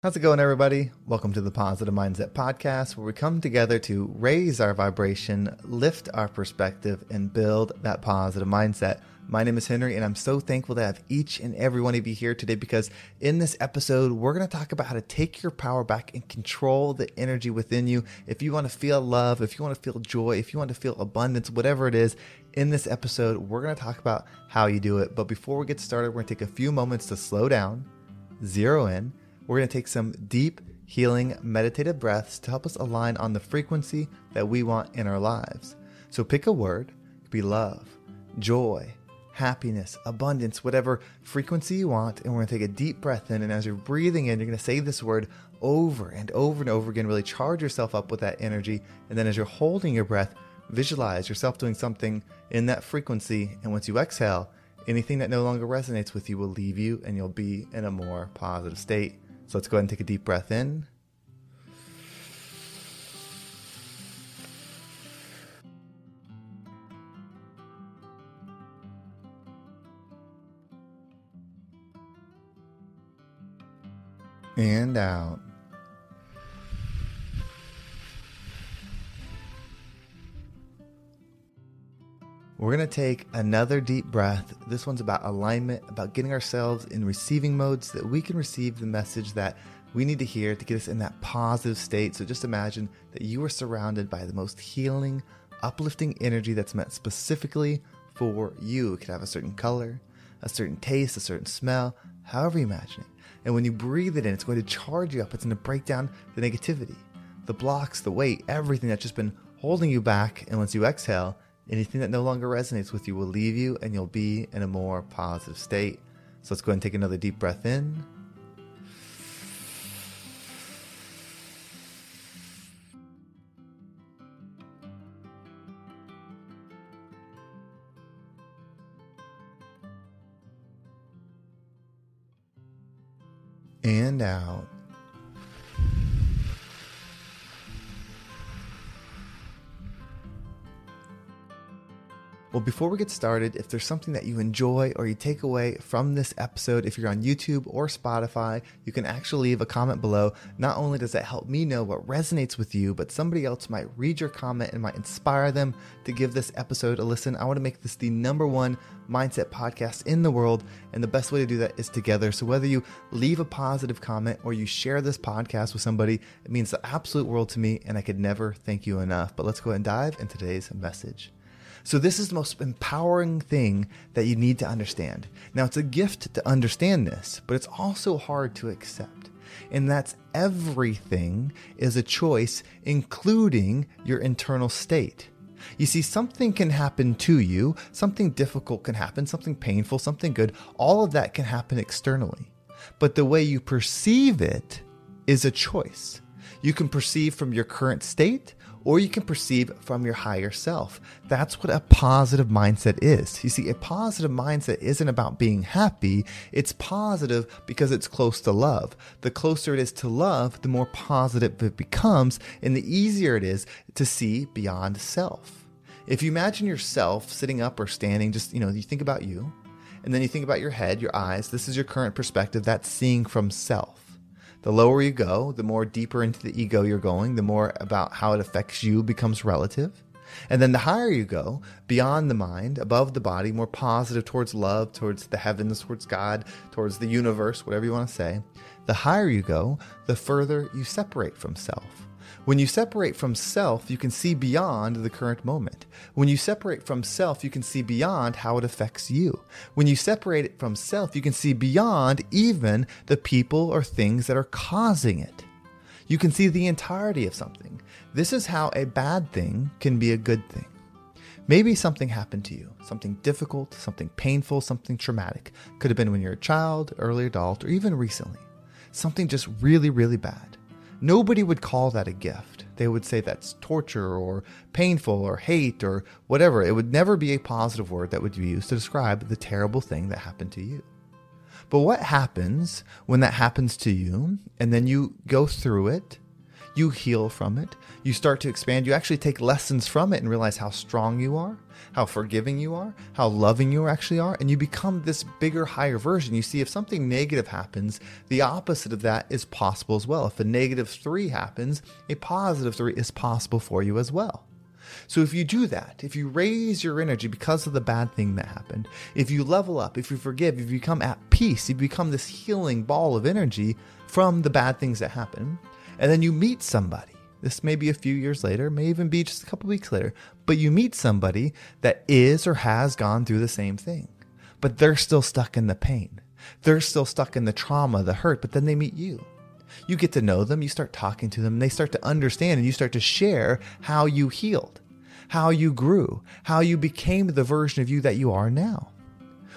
How's it going, everybody? Welcome to the Positive Mindset Podcast, where we come together to raise our vibration, lift our perspective, and build that positive mindset. My name is Henry, and I'm so thankful to have each and every one of you here today, because in this episode, we're going to talk about how to take your power back and control the energy within you. If you want to feel love, if you want to feel joy, if you want to feel abundance, whatever it is, in this episode, we're going to talk about how you do it. But before we get started, we're going to take a few moments to slow down, zero in. We're going to take some deep, healing, meditative breaths to help us align on the frequency that we want in our lives. So pick a word. It could be love, joy, happiness, abundance, whatever frequency you want. And we're going to take a deep breath in. And as you're breathing in, you're going to say this word over and over and over again. Really charge yourself up with that energy. And then as you're holding your breath, visualize yourself doing something in that frequency. And once you exhale, anything that no longer resonates with you will leave you, and you'll be in a more positive state. So let's go ahead and take a deep breath in. And out. We're going to take another deep breath. This one's about alignment, about getting ourselves in receiving mode so that we can receive the message that we need to hear to get us in that positive state. So just imagine that you are surrounded by the most healing, uplifting energy that's meant specifically for you. It could have a certain color, a certain taste, a certain smell, however you imagine it. And when you breathe it in, it's going to charge you up. It's going to break down the negativity, the blocks, the weight, everything that's just been holding you back. And once you exhale, anything that no longer resonates with you will leave you, and you'll be in a more positive state. So let's go ahead and take another deep breath in. And out. Well, before we get started, if there's something that you enjoy or you take away from this episode, if you're on YouTube or Spotify, you can actually leave a comment below. Not only does that help me know what resonates with you, but somebody else might read your comment and might inspire them to give this episode a listen. I want to make this the #1 mindset podcast in the world, and the best way to do that is together. So whether you leave a positive comment or you share this podcast with somebody, it means the absolute world to me, and I could never thank you enough. But let's go ahead and dive into today's message. So this is the most empowering thing that you need to understand. Now, it's a gift to understand this, but it's also hard to accept. And that's everything is a choice, including your internal state. You see, something can happen to you. Something difficult can happen, something painful, something good. All of that can happen externally. But the way you perceive it is a choice. You can perceive from your current state, or you can perceive from your higher self. That's what a positive mindset is. You see, a positive mindset isn't about being happy. It's positive because it's close to love. The closer it is to love, the more positive it becomes, and the easier it is to see beyond self. If you imagine yourself sitting up or standing, just, you think about you, and then you think about your head, your eyes. This is your current perspective. That's seeing from self. The lower you go, the more deeper into the ego you're going, the more about how it affects you becomes relative. And then the higher you go, beyond the mind, above the body, more positive towards love, towards the heavens, towards God, towards the universe, whatever you want to say. The higher you go, the further you separate from self. When you separate from self, you can see beyond the current moment. When you separate from self, you can see beyond how it affects you. When you separate it from self, you can see beyond even the people or things that are causing it. You can see the entirety of something. This is how a bad thing can be a good thing. Maybe something happened to you, something difficult, something painful, something traumatic. Could have been when you were a child, early adult, or even recently. Something just really, really bad. Nobody would call that a gift. They would say that's torture or painful or hate or whatever. It would never be a positive word that would be used to describe the terrible thing that happened to you. But what happens when that happens to you and then you go through it? You heal from it. You start to expand. You actually take lessons from it and realize how strong you are, how forgiving you are, how loving you actually are, and you become this bigger, higher version. You see, if something negative happens, the opposite of that is possible as well. If a -3 happens, a +3 is possible for you as well. So if you do that, if you raise your energy because of the bad thing that happened, if you level up, if you forgive, if you become at peace, you become this healing ball of energy from the bad things that happen, and then you meet somebody. This may be a few years later, may even be just a couple weeks later, but you meet somebody that is or has gone through the same thing, but they're still stuck in the pain. They're still stuck in the trauma, the hurt, but then they meet you. You get to know them, you start talking to them, and they start to understand, and you start to share how you healed, how you grew, how you became the version of you that you are now.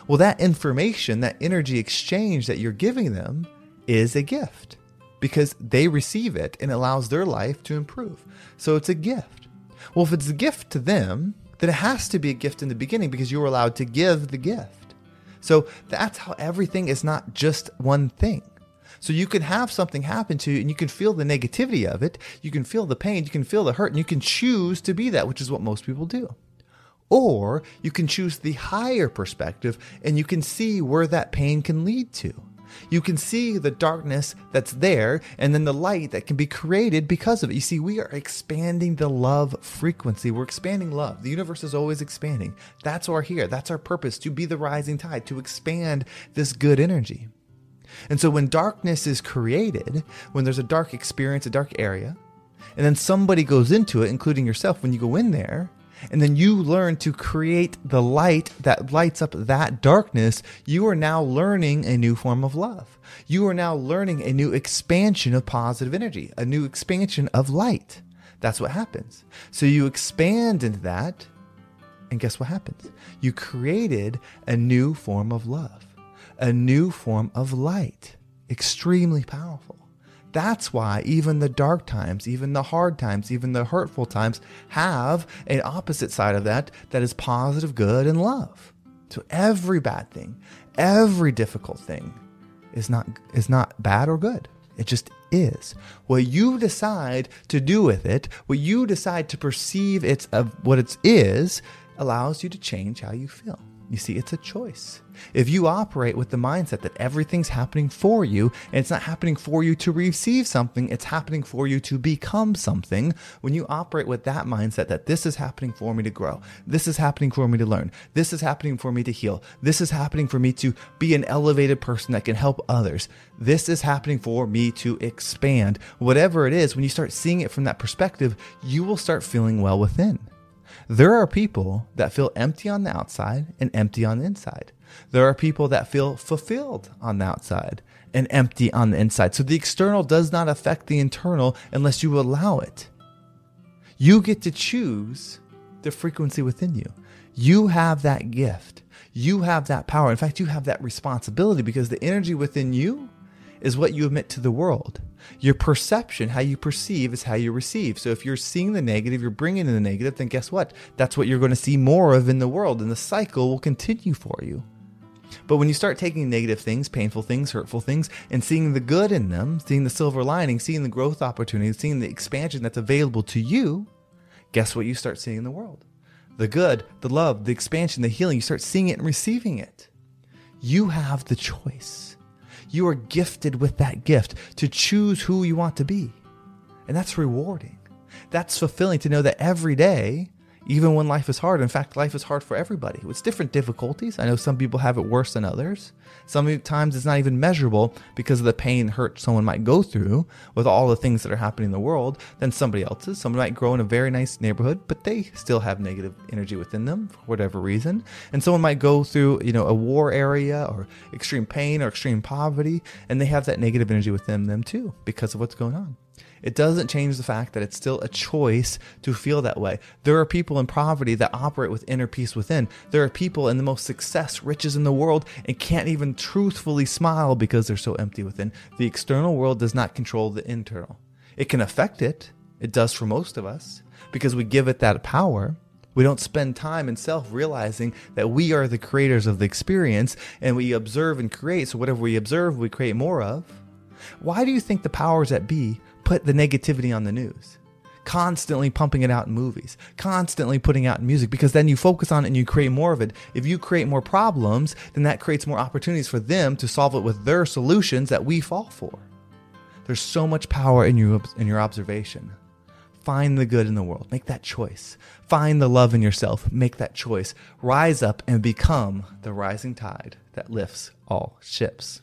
Well, that information, that energy exchange that you're giving them is a gift because they receive it and it allows their life to improve. So it's a gift. Well, if it's a gift to them, then it has to be a gift in the beginning because you were allowed to give the gift. So that's how everything is not just one thing. So you can have something happen to you and you can feel the negativity of it. You can feel the pain, you can feel the hurt, and you can choose to be that, which is what most people do. Or you can choose the higher perspective and you can see where that pain can lead to. You can see the darkness that's there and then the light that can be created because of it. You see, we are expanding the love frequency. We're expanding love. The universe is always expanding. That's why we're here. That's our purpose, to be the rising tide, to expand this good energy. And so when darkness is created, when there's a dark experience, a dark area, and then somebody goes into it, including yourself, when you go in there, and then you learn to create the light that lights up that darkness, you are now learning a new form of love. You are now learning a new expansion of positive energy, a new expansion of light. That's what happens. So you expand into that, and guess what happens? You created a new form of love. A new form of light, extremely powerful. That's why even the dark times, even the hard times, even the hurtful times have an opposite side of that that is positive, good, and love. So every bad thing, every difficult thing is not bad or good. It just is. What you decide to do with it, what you decide to perceive it's of what it is, allows you to change how you feel. You see, it's a choice. If you operate with the mindset that everything's happening for you, and it's not happening for you to receive something, it's happening for you to become something. When you operate with that mindset that this is happening for me to grow, this is happening for me to learn, this is happening for me to heal, this is happening for me to be an elevated person that can help others, this is happening for me to expand. Whatever it is, when you start seeing it from that perspective, you will start feeling well within. There are people that feel empty on the outside and empty on the inside. There are people that feel fulfilled on the outside and empty on the inside. So the external does not affect the internal unless you allow it. You get to choose the frequency within you. You have that gift. You have that power. In fact, you have that responsibility because the energy within you is what you emit to the world. Your perception, how you perceive, is how you receive. So if you're seeing the negative, you're bringing in the negative, then guess what? That's what you're going to see more of in the world, and the cycle will continue for you. But when you start taking negative things, painful things, hurtful things, and seeing the good in them, seeing the silver lining, seeing the growth opportunities, seeing the expansion that's available to you, guess what you start seeing in the world? The good, the love, the expansion, the healing. You start seeing it and receiving it. You have the choice. You are gifted with that gift to choose who you want to be. And that's rewarding. That's fulfilling to know that every day, even when life is hard, in fact, life is hard for everybody. It's different difficulties. I know some people have it worse than others. Sometimes it's not even measurable because of the pain, hurt someone might go through with all the things that are happening in the world than somebody else's. Someone might grow in a very nice neighborhood, but they still have negative energy within them for whatever reason. And someone might go through, a war area or extreme pain or extreme poverty, and they have that negative energy within them too because of what's going on. It doesn't change the fact that it's still a choice to feel that way. There are people in poverty that operate with inner peace within. There are people in the most success, riches in the world, and can't even truthfully smile because they're so empty within. The external world does not control the internal. It can affect it. It does for most of us because we give it that power. We don't spend time in self realizing that we are the creators of the experience, and we observe and create. So whatever we observe, we create more of. Why do you think the powers that be put the negativity on the news? Constantly pumping it out in movies, constantly putting out in music, because then you focus on it and you create more of it. If you create more problems, then that creates more opportunities for them to solve it with their solutions that we fall for. There's so much power in your observation. Find the good in the world. Make that choice. Find the love in yourself. Make that choice. Rise up and become the rising tide that lifts all ships.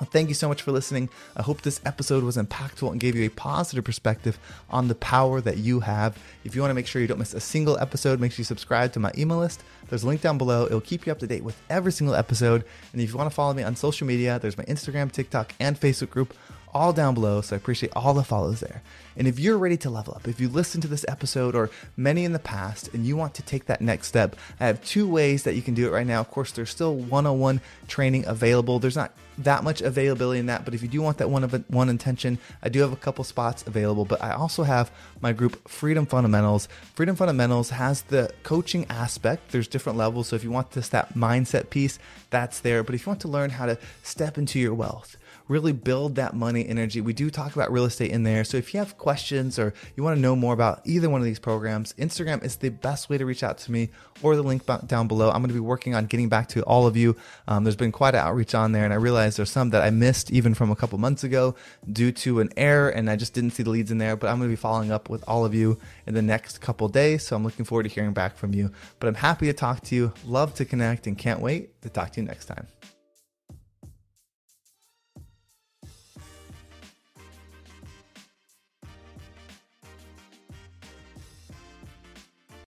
Well, thank you so much for listening. I hope this episode was impactful and gave you a positive perspective on the power that you have. If you want to make sure you don't miss a single episode, make sure you subscribe to my email list. There's a link down below. It'll keep you up to date with every single episode. And if you want to follow me on social media, there's my Instagram, TikTok, and Facebook group all down below. So I appreciate all the follows there. And if you're ready to level up, if you listen to this episode or many in the past and you want to take that next step, I have two ways that you can do it right now. Of course, there's still one-on-one training available. There's not that much availability in that, but if you do want that one-on-one intention, I do have a couple spots available, but I also have my group Freedom Fundamentals. Freedom Fundamentals has the coaching aspect. There's different levels. So if you want that mindset piece, that's there. But if you want to learn how to step into your wealth, really build that money energy. We do talk about real estate in there. So if you have questions or you want to know more about either one of these programs, Instagram is the best way to reach out to me, or the link down below. I'm going to be working on getting back to all of you. There's been quite an outreach on there, and I realized there's some that I missed even from a couple months ago due to an error, and I just didn't see the leads in there, but I'm going to be following up with all of you in the next couple days. So I'm looking forward to hearing back from you, but I'm happy to talk to you, love to connect, and can't wait to talk to you next time.